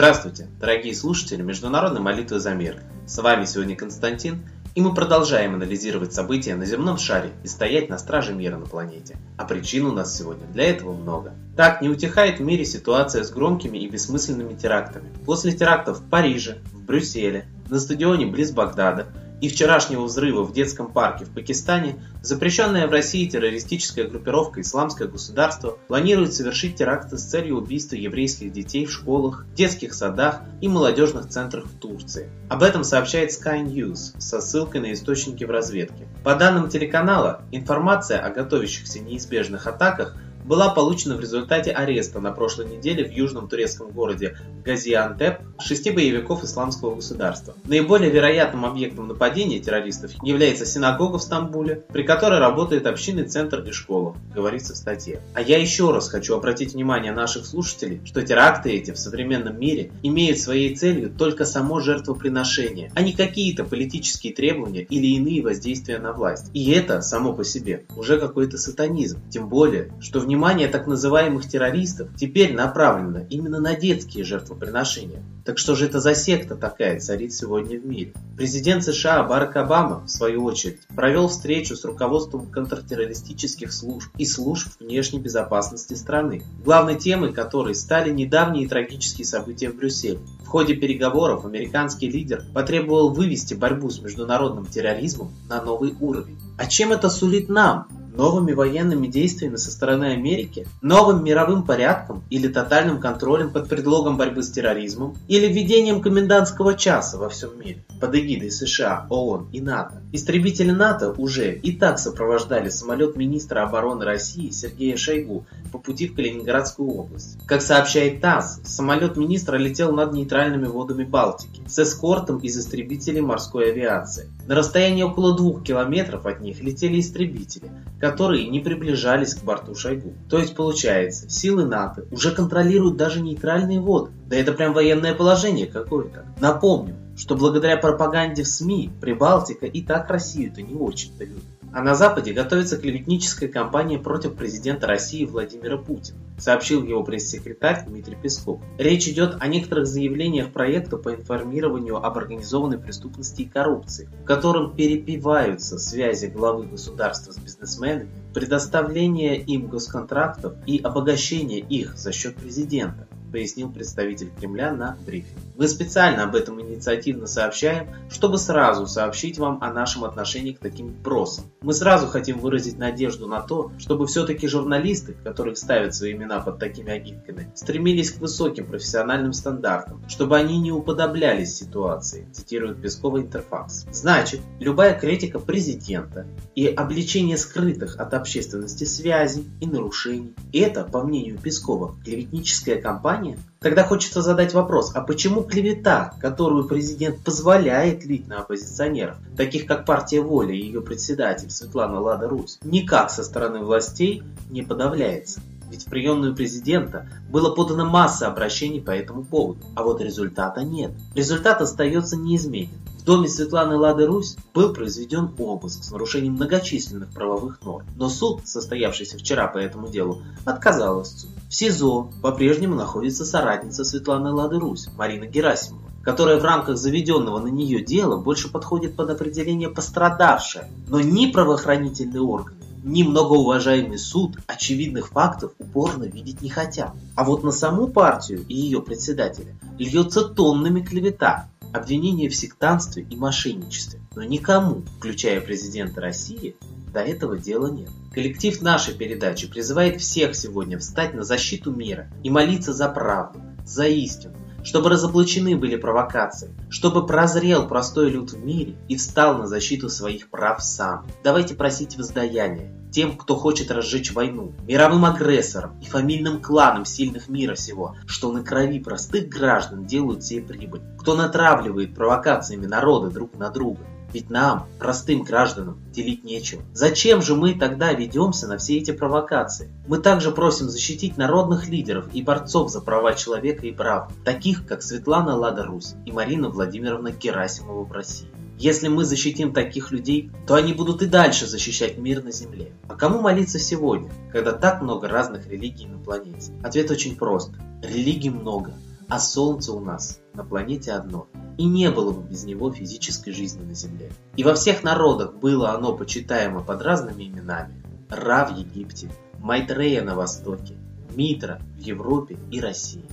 Здравствуйте, дорогие слушатели Международной молитвы за мир. С вами сегодня Константин, и мы продолжаем анализировать события на земном шаре и стоять на страже мира на планете. А причин у нас сегодня для этого много. Так не утихает в мире ситуация с громкими и бессмысленными терактами. После терактов в Париже, в Брюсселе, на стадионе близ Багдада и вчерашнего взрыва в детском парке в Пакистане, запрещенная в России террористическая группировка «Исламское государство» планирует совершить теракты с целью убийства еврейских детей в школах, детских садах и молодежных центрах в Турции. Об этом сообщает Sky News со ссылкой на источники в разведке. По данным телеканала, информация о готовящихся неизбежных атаках была получена в результате ареста на прошлой неделе в южном турецком городе Газиантеп 6 боевиков Исламского государства. Наиболее вероятным объектом нападения террористов является синагога в Стамбуле, при которой работает общинный центр и школа, говорится в статье. А я еще раз хочу обратить внимание наших слушателей, что теракты эти в современном мире имеют своей целью только само жертвоприношение, а не какие-то политические требования или иные воздействия на власть. И это само по себе уже какой-то сатанизм, тем более, что внимание так называемых террористов теперь направлено именно на детские жертвоприношения. Так что же это за секта такая царит сегодня в мире? Президент США Барак Обама, в свою очередь, провел встречу с руководством контртеррористических служб и служб внешней безопасности страны, главной темой которой стали недавние трагические события в Брюсселе. В ходе переговоров американский лидер потребовал вывести борьбу с международным терроризмом на новый уровень. А чем это сулит нам? Новыми военными действиями со стороны Америки, новым мировым порядком или тотальным контролем под предлогом борьбы с терроризмом или введением комендантского часа во всем мире под эгидой США, ООН и НАТО. Истребители НАТО уже и так сопровождали самолет министра обороны России Сергея Шойгу по пути в Калининградскую область. Как сообщает ТАСС, самолет министра летел над нейтральными водами Балтики с эскортом из истребителей морской авиации. На расстоянии около 2 километров от них летели истребители, которые не приближались к борту Шойгу. То есть получается, силы НАТО уже контролируют даже нейтральные воды. Да это прям военное положение какое-то. Напомним, что благодаря пропаганде в СМИ Прибалтика и так Россию-то не очень-то любит. А на Западе готовится клеветническая кампания против президента России Владимира Путина, сообщил его пресс-секретарь Дмитрий Песков. Речь идет о некоторых заявлениях проекта по информированию об организованной преступности и коррупции, в котором перепиваются связи главы государства с бизнесменами, предоставление им госконтрактов и обогащение их за счет президента, пояснил представитель Кремля на брифинге. Мы специально об этом инициативно сообщаем, чтобы сразу сообщить вам о нашем отношении к таким вопросам. Мы сразу хотим выразить надежду на то, чтобы все-таки журналисты, которых ставят свои имена под такими агитками, стремились к высоким профессиональным стандартам, чтобы они не уподоблялись ситуации, цитирует Пескова Интерфакс. Значит, любая критика президента и обличение скрытых от общественности связей и нарушений – это, по мнению Пескова, клеветническая кампания. Тогда хочется задать вопрос, а почему клевета, которую президент позволяет лить на оппозиционеров, таких как партия «Воля» и ее председатель Светлана Лада Русь, никак со стороны властей не подавляется? Ведь в приемную президента было подано масса обращений по этому поводу, а вот результата нет. Результат остается неизменен. В доме Светланы Лады Русь был произведен обыск с нарушением многочисленных правовых норм, но суд, состоявшийся вчера по этому делу, отказал истцу. В СИЗО по-прежнему находится соратница Светланы Лады Русь, Марина Герасимова, которая в рамках заведенного на нее дела больше подходит под определение пострадавшая, но ни правоохранительные органы, ни многоуважаемый суд очевидных фактов упорно видеть не хотят. А вот на саму партию и ее председателя льется тоннами клевета, обвинения в сектантстве и мошенничестве. Но никому, включая президента России, до этого дела нет. Коллектив нашей передачи призывает всех сегодня встать на защиту мира и молиться за правду, за истину, чтобы разоблачены были провокации, чтобы прозрел простой люд в мире и встал на защиту своих прав сам. Давайте просить воздаяния тем, кто хочет разжечь войну, мировым агрессорам и фамильным кланам сильных мира сего, что на крови простых граждан делают себе прибыль, кто натравливает провокациями народа друг на друга. Ведь нам, простым гражданам, делить нечего. Зачем же мы тогда ведемся на все эти провокации? Мы также просим защитить народных лидеров и борцов за права человека и прав, таких как Светлана Лада Русь и Марина Владимировна Герасимова в России. Если мы защитим таких людей, то они будут и дальше защищать мир на земле. А кому молиться сегодня, когда так много разных религий на планете? Ответ очень прост. Религий много, А Солнце у нас на планете одно, и не было бы без него физической жизни на Земле. И во всех народах было оно почитаемо под разными именами. Ра в Египте, Майтрея на Востоке, Митра в Европе и России.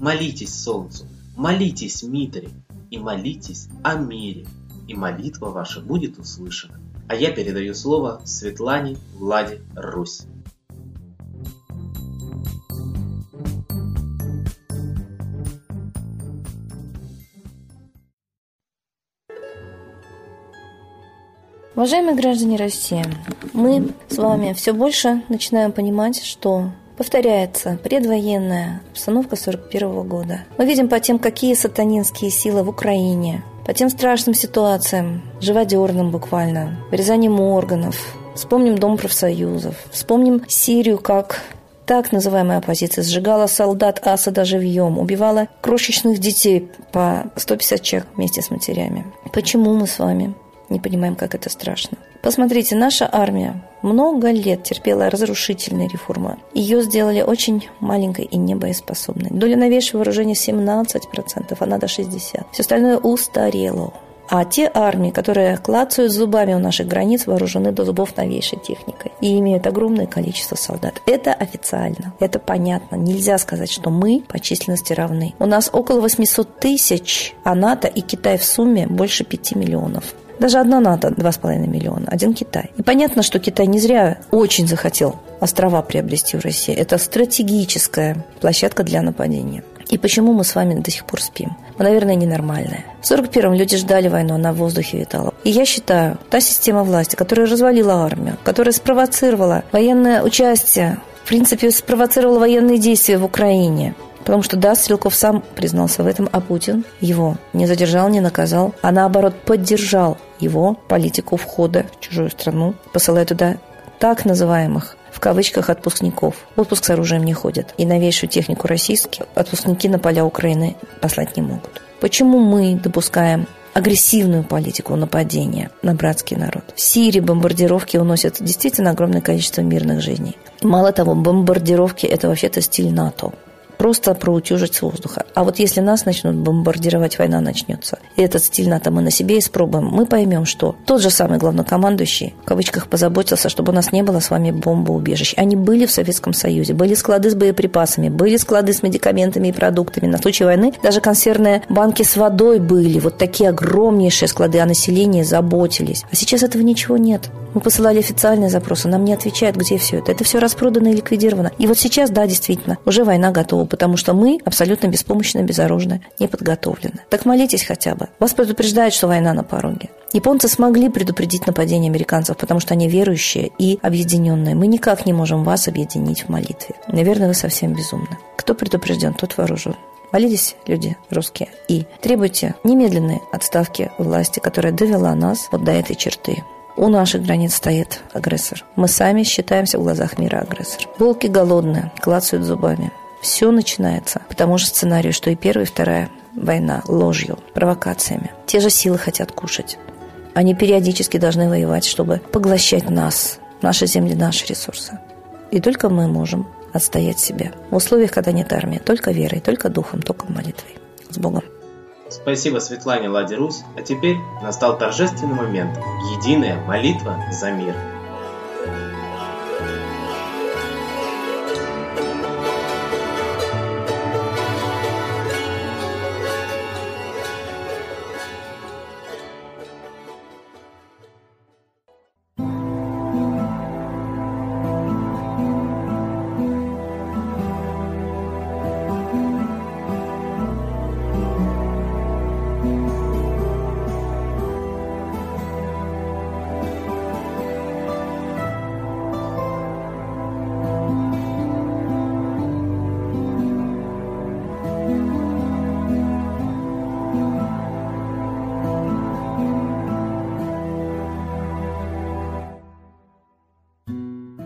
Молитесь Солнцу, молитесь Митре и молитесь о мире, и молитва ваша будет услышана. А я передаю слово Светлане Влади Русь. Уважаемые граждане России, мы с вами все больше начинаем понимать, что повторяется предвоенная обстановка 1941 года. Мы видим по тем, какие сатанинские силы в Украине, по тем страшным ситуациям, живодерным буквально, вырезанием органов. Вспомним Дом профсоюзов, вспомним Сирию, как так называемая оппозиция сжигала солдат Асада живьем, убивала крошечных детей по 150 человек вместе с матерями. Почему мы с вами не понимаем, как это страшно? Посмотрите, наша армия много лет терпела разрушительные реформы. Ее сделали очень маленькой и небоеспособной. Доля новейшего вооружения 17%, а надо 60%. Все остальное устарело. А те армии, которые клацают зубами у наших границ, вооружены до зубов новейшей техникой и имеют огромное количество солдат. Это официально, это понятно. Нельзя сказать, что мы по численности равны. У нас около 800 тысяч, а НАТО и Китай в сумме больше 5 миллионов. Даже одна НАТО 2,5 миллиона, один Китай. И понятно, что Китай не зря очень захотел острова приобрести в России. Это стратегическая площадка для нападения. И почему мы с вами до сих пор спим? Мы, наверное, ненормальные. В 1941-м люди ждали войну, она в воздухе витала. И я считаю, та система власти, которая развалила армию, которая спровоцировала военное участие, в принципе, спровоцировала военные действия в Украине. Потому что, да, Стрелков сам признался в этом, а Путин его не задержал, не наказал, а наоборот поддержал его политику входа в чужую страну, посылая туда так называемых, в кавычках, отпускников. В отпуск с оружием не ходят. И новейшую технику российские отпускники на поля Украины послать не могут. Почему мы допускаем агрессивную политику нападения на братский народ? В Сирии бомбардировки уносят действительно огромное количество мирных жизней. Мало того, бомбардировки – это вообще-то стиль НАТО. Просто проутюжить с воздуха. А вот если нас начнут бомбардировать, война начнется. И этот стиль НАТО мы на себе испробуем. Мы поймем, что тот же самый главнокомандующий, в кавычках, позаботился, чтобы у нас не было с вами бомбоубежищ. Они были в Советском Союзе. Были склады с боеприпасами, были склады с медикаментами и продуктами. На случай войны даже консервные банки с водой были. Вот такие огромнейшие склады, о населении заботились. А сейчас этого ничего нет. Мы посылали официальные запросы, нам не отвечают, где все это. Это все распродано и ликвидировано. И вот сейчас, да, действительно, уже война готова, потому что мы абсолютно беспомощны, безоружны, не подготовлены. Так молитесь хотя бы. Вас предупреждают, что война на пороге. Японцы смогли предупредить нападение американцев, потому что они верующие и объединенные. Мы никак не можем вас объединить в молитве. Наверное, вы совсем безумны. Кто предупрежден, тот вооружен. Молитесь, люди русские, и требуйте немедленной отставки власти, которая довела нас вот до этой черты. У наших границ стоит агрессор. Мы сами считаемся в глазах мира агрессором. Волки голодные, клацают зубами. Все начинается по тому же сценарию, что и первая, и вторая война. Ложью, провокациями. Те же силы хотят кушать. Они периодически должны воевать, чтобы поглощать нас, наши земли, наши ресурсы. И только мы можем отстоять себя. В условиях, когда нет армии, только верой, только духом, только молитвой. С Богом. Спасибо Светлане Ладе Русь, а теперь настал торжественный момент. Единая молитва за мир.